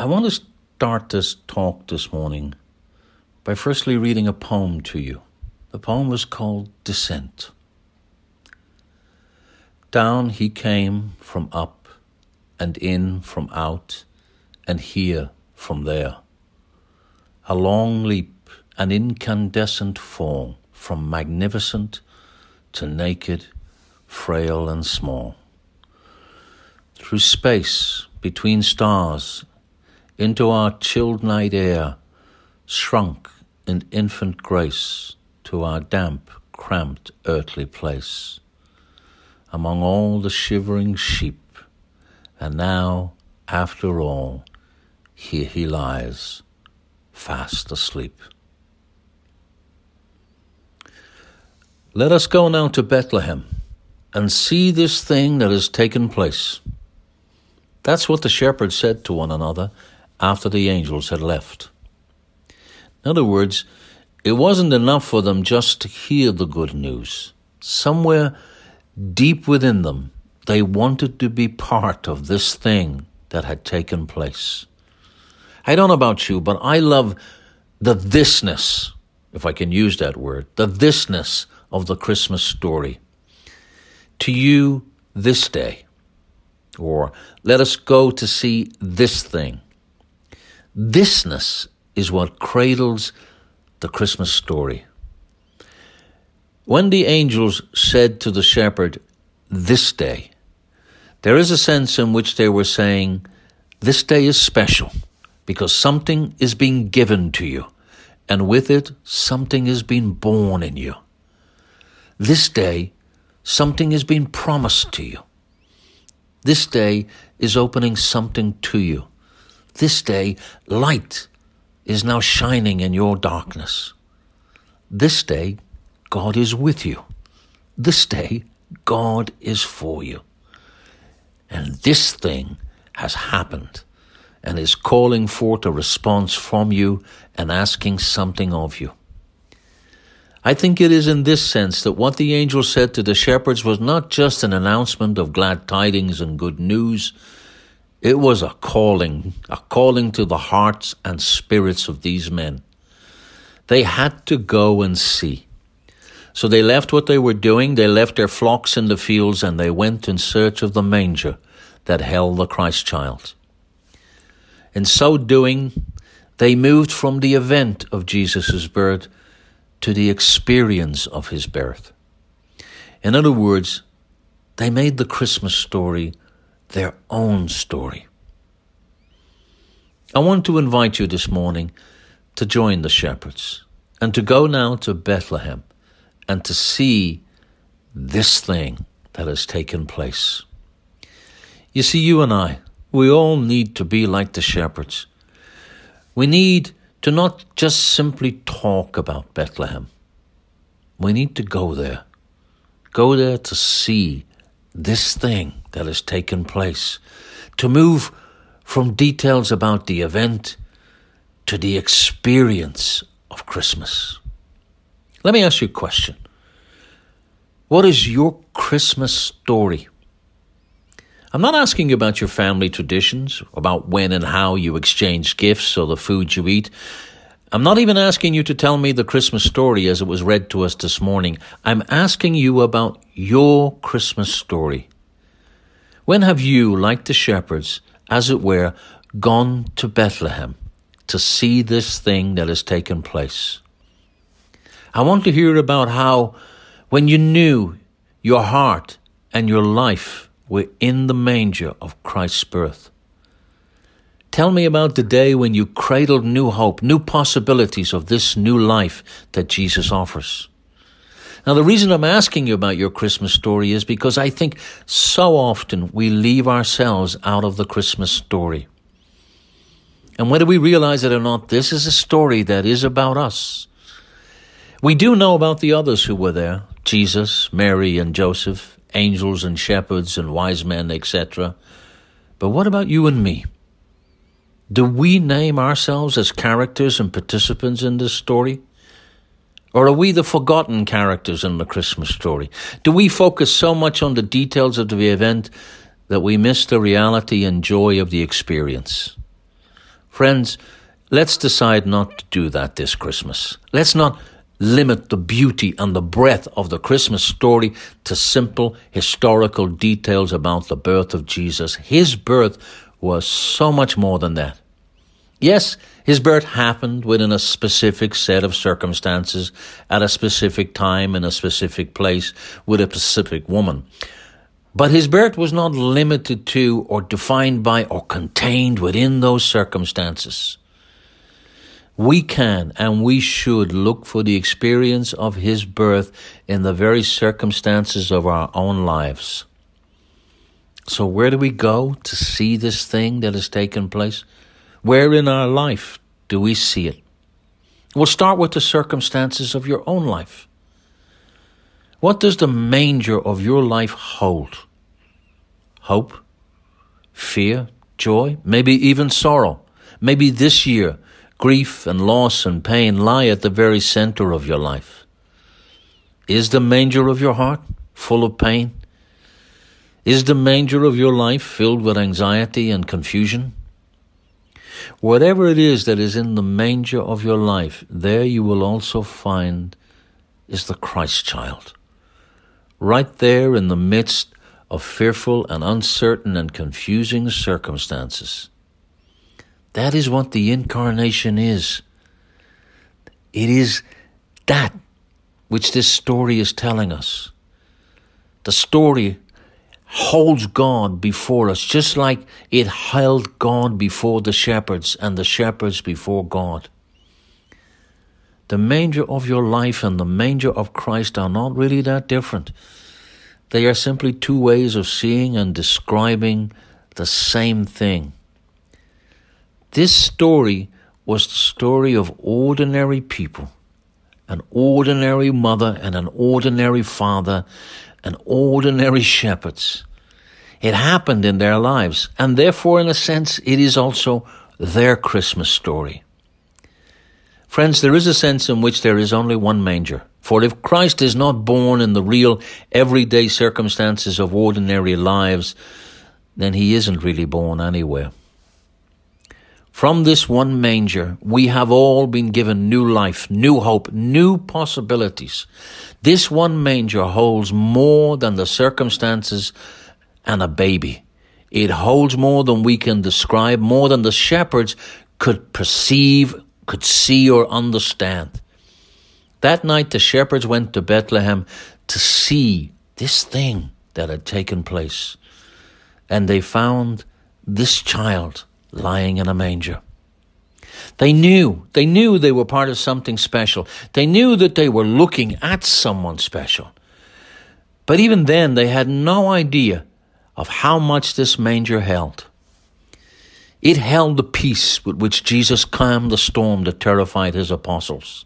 I want to start this talk this morning by firstly reading a poem to you. The poem is called Descent. Down he came from up, and in from out, and here from there. A long leap, an incandescent fall, from magnificent to naked, frail and small. Through space, between stars, into our chilled night air, shrunk in infant grace to our damp, cramped, earthly place, among all the shivering sheep. And now, after all, here he lies, fast asleep. Let us go now to Bethlehem and see this thing that has taken place. That's what the shepherds said to one another after the angels had left. In other words, it wasn't enough for them just to hear the good news. Somewhere deep within them, they wanted to be part of this thing that had taken place. I don't know about you, but I love the thisness, if I can use that word, the thisness of the Christmas story. To you, this day, or let us go to see this thing. Thisness is what cradles the Christmas story. When the angels said to the shepherd, this day, there is a sense in which they were saying, this day is special because something is being given to you, and with it, something is being born in you. This day, something is being promised to you. This day is opening something to you. This day, light is now shining in your darkness. This day, God is with you. This day, God is for you. And this thing has happened and is calling forth a response from you and asking something of you. I think it is in this sense that what the angel said to the shepherds was not just an announcement of glad tidings and good news. It was a calling to the hearts and spirits of these men. They had to go and see. So they left what they were doing, they left their flocks in the fields, and they went in search of the manger that held the Christ child. In so doing, they moved from the event of Jesus' birth to the experience of his birth. In other words, they made the Christmas story their own story. I want to invite you this morning to join the shepherds and to go now to Bethlehem and to see this thing that has taken place. You see, you and I, we all need to be like the shepherds. We need to not just simply talk about Bethlehem. We need to go there. Go there to see this thing that has taken place. To move from details about the event to the experience of Christmas. Let me ask you a question. What is your Christmas story? I'm not asking you about your family traditions, about when and how you exchange gifts or the food you eat. I'm not even asking you to tell me the Christmas story as it was read to us this morning. I'm asking you about your Christmas story. When have you, like the shepherds, as it were, gone to Bethlehem to see this thing that has taken place? I want to hear about how, when you knew your heart and your life were in the manger of Christ's birth. Tell me about the day when you cradled new hope, new possibilities of this new life that Jesus offers. Now, the reason I'm asking you about your Christmas story is because I think so often we leave ourselves out of the Christmas story. And whether we realize it or not, this is a story that is about us. We do know about the others who were there, Jesus, Mary, and Joseph, angels and shepherds and wise men, etc. But what about you and me? Do we name ourselves as characters and participants in this story? Or are we the forgotten characters in the Christmas story? Do we focus so much on the details of the event that we miss the reality and joy of the experience? Friends, let's decide not to do that this Christmas. Let's not limit the beauty and the breadth of the Christmas story to simple historical details about the birth of Jesus. His birth was so much more than that. Yes, his birth happened within a specific set of circumstances, at a specific time, in a specific place, with a specific woman. But his birth was not limited to or defined by or contained within those circumstances. We can and we should look for the experience of his birth in the very circumstances of our own lives. So where do we go to see this thing that has taken place? Where in our life do we see it? We'll start with the circumstances of your own life. What does the manger of your life hold? Hope, fear, joy, maybe even sorrow. Maybe this year, grief and loss and pain lie at the very center of your life. Is the manger of your heart full of pain? Is the manger of your life filled with anxiety and confusion? Whatever it is that is in the manger of your life, there you will also find is the Christ child. Right there in the midst of fearful and uncertain and confusing circumstances. That is what the incarnation is. It is that which this story is telling us. The story holds God before us, just like it held God before the shepherds and the shepherds before God. The manger of your life and the manger of Christ are not really that different. They are simply two ways of seeing and describing the same thing. This story was the story of ordinary people, an ordinary mother and an ordinary father and ordinary shepherds. It happened in their lives, and therefore, in a sense, it is also their Christmas story. Friends, there is a sense in which there is only one manger. For if Christ is not born in the real, everyday circumstances of ordinary lives, then he isn't really born anywhere. From this one manger, we have all been given new life, new hope, new possibilities. This one manger holds more than the circumstances and a baby. It holds more than we can describe, more than the shepherds could perceive, could see, or understand. That night, the shepherds went to Bethlehem to see this thing that had taken place. And they found this child lying in a manger. They knew they were part of something special. They knew that they were looking at someone special. But even then, they had no idea of how much this manger held. It held the peace with which Jesus calmed the storm that terrified his apostles.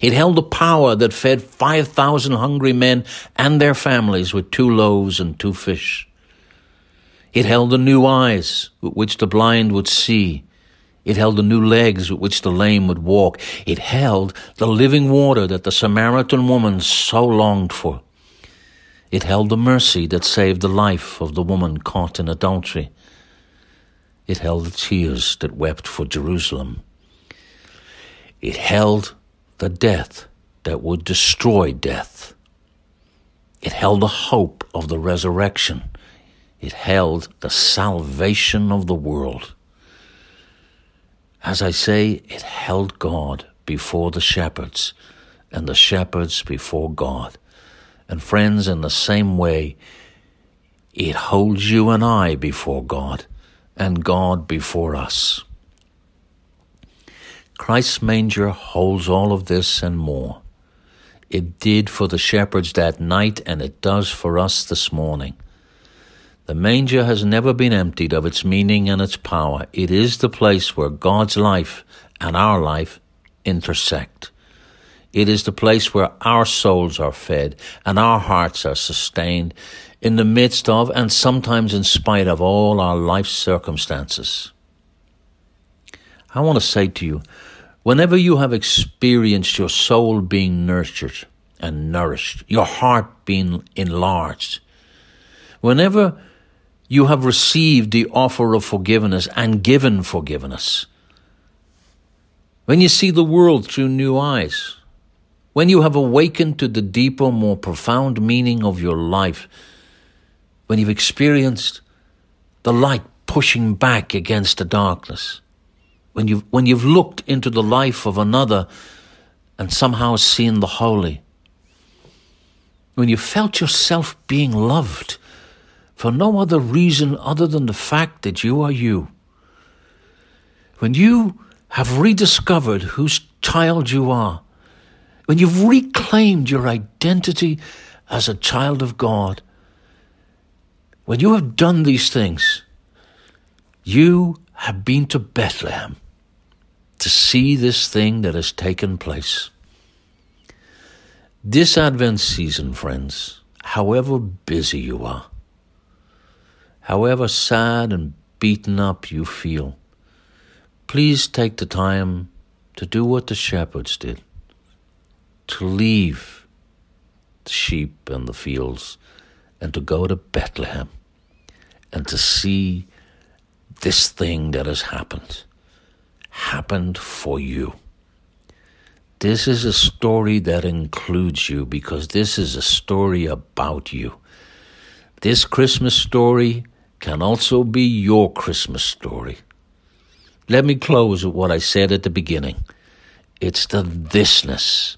It held the power that fed 5,000 hungry men and their families with 2 loaves and 2 fish. It held the new eyes with which the blind would see. It held the new legs with which the lame would walk. It held the living water that the Samaritan woman so longed for. It held the mercy that saved the life of the woman caught in adultery. It held the tears that wept for Jerusalem. It held the death that would destroy death. It held the hope of the resurrection. It held the salvation of the world. As I say, it held God before the shepherds, and the shepherds before God. And friends, in the same way, it holds you and I before God, and God before us. Christ's manger holds all of this and more. It did for the shepherds that night, and it does for us this morning. The manger has never been emptied of its meaning and its power. It is the place where God's life and our life intersect. It is the place where our souls are fed and our hearts are sustained in the midst of and sometimes in spite of all our life's circumstances. I want to say to you, whenever you have experienced your soul being nurtured and nourished, your heart being enlarged, whenever you have received the offer of forgiveness and given forgiveness, when you see the world through new eyes, when you have awakened to the deeper, more profound meaning of your life, when you've experienced the light pushing back against the darkness, when you've looked into the life of another and somehow seen the holy, when you felt yourself being loved for no other reason other than the fact that you are you, when you have rediscovered whose child you are, when you've reclaimed your identity as a child of God, when you have done these things, you have been to Bethlehem to see this thing that has taken place. This Advent season, friends, however busy you are, however sad and beaten up you feel, please take the time to do what the shepherds did, to leave the sheep and the fields and to go to Bethlehem and to see this thing that has happened for you. This is a story that includes you because this is a story about you. This Christmas story can also be your Christmas story. Let me close with what I said at the beginning. It's the thisness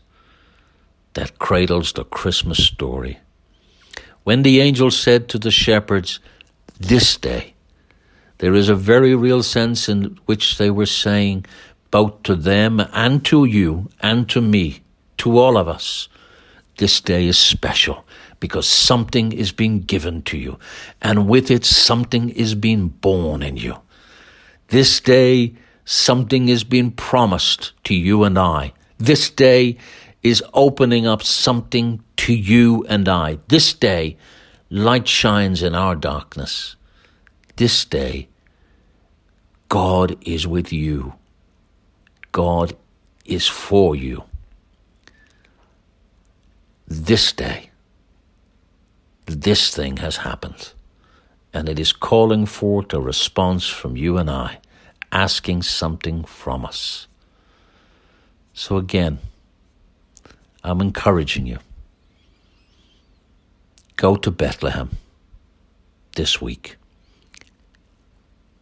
that cradles the Christmas story. When the angel said to the shepherds, "This day," there is a very real sense in which they were saying, both to them and to you and to me, to all of us, this day is special because something is being given to you, and with it something is being born in you. This day, something is being promised to you and I. This day is opening up something to you and I. This day, light shines in our darkness. This day, God is with you. God is for you. This day, this thing has happened. And it is calling forth a response from you and I, asking something from us. So again, I'm encouraging you. Go to Bethlehem this week.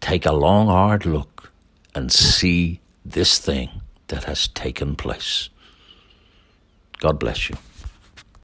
Take a long, hard look and see this thing that has taken place. God bless you.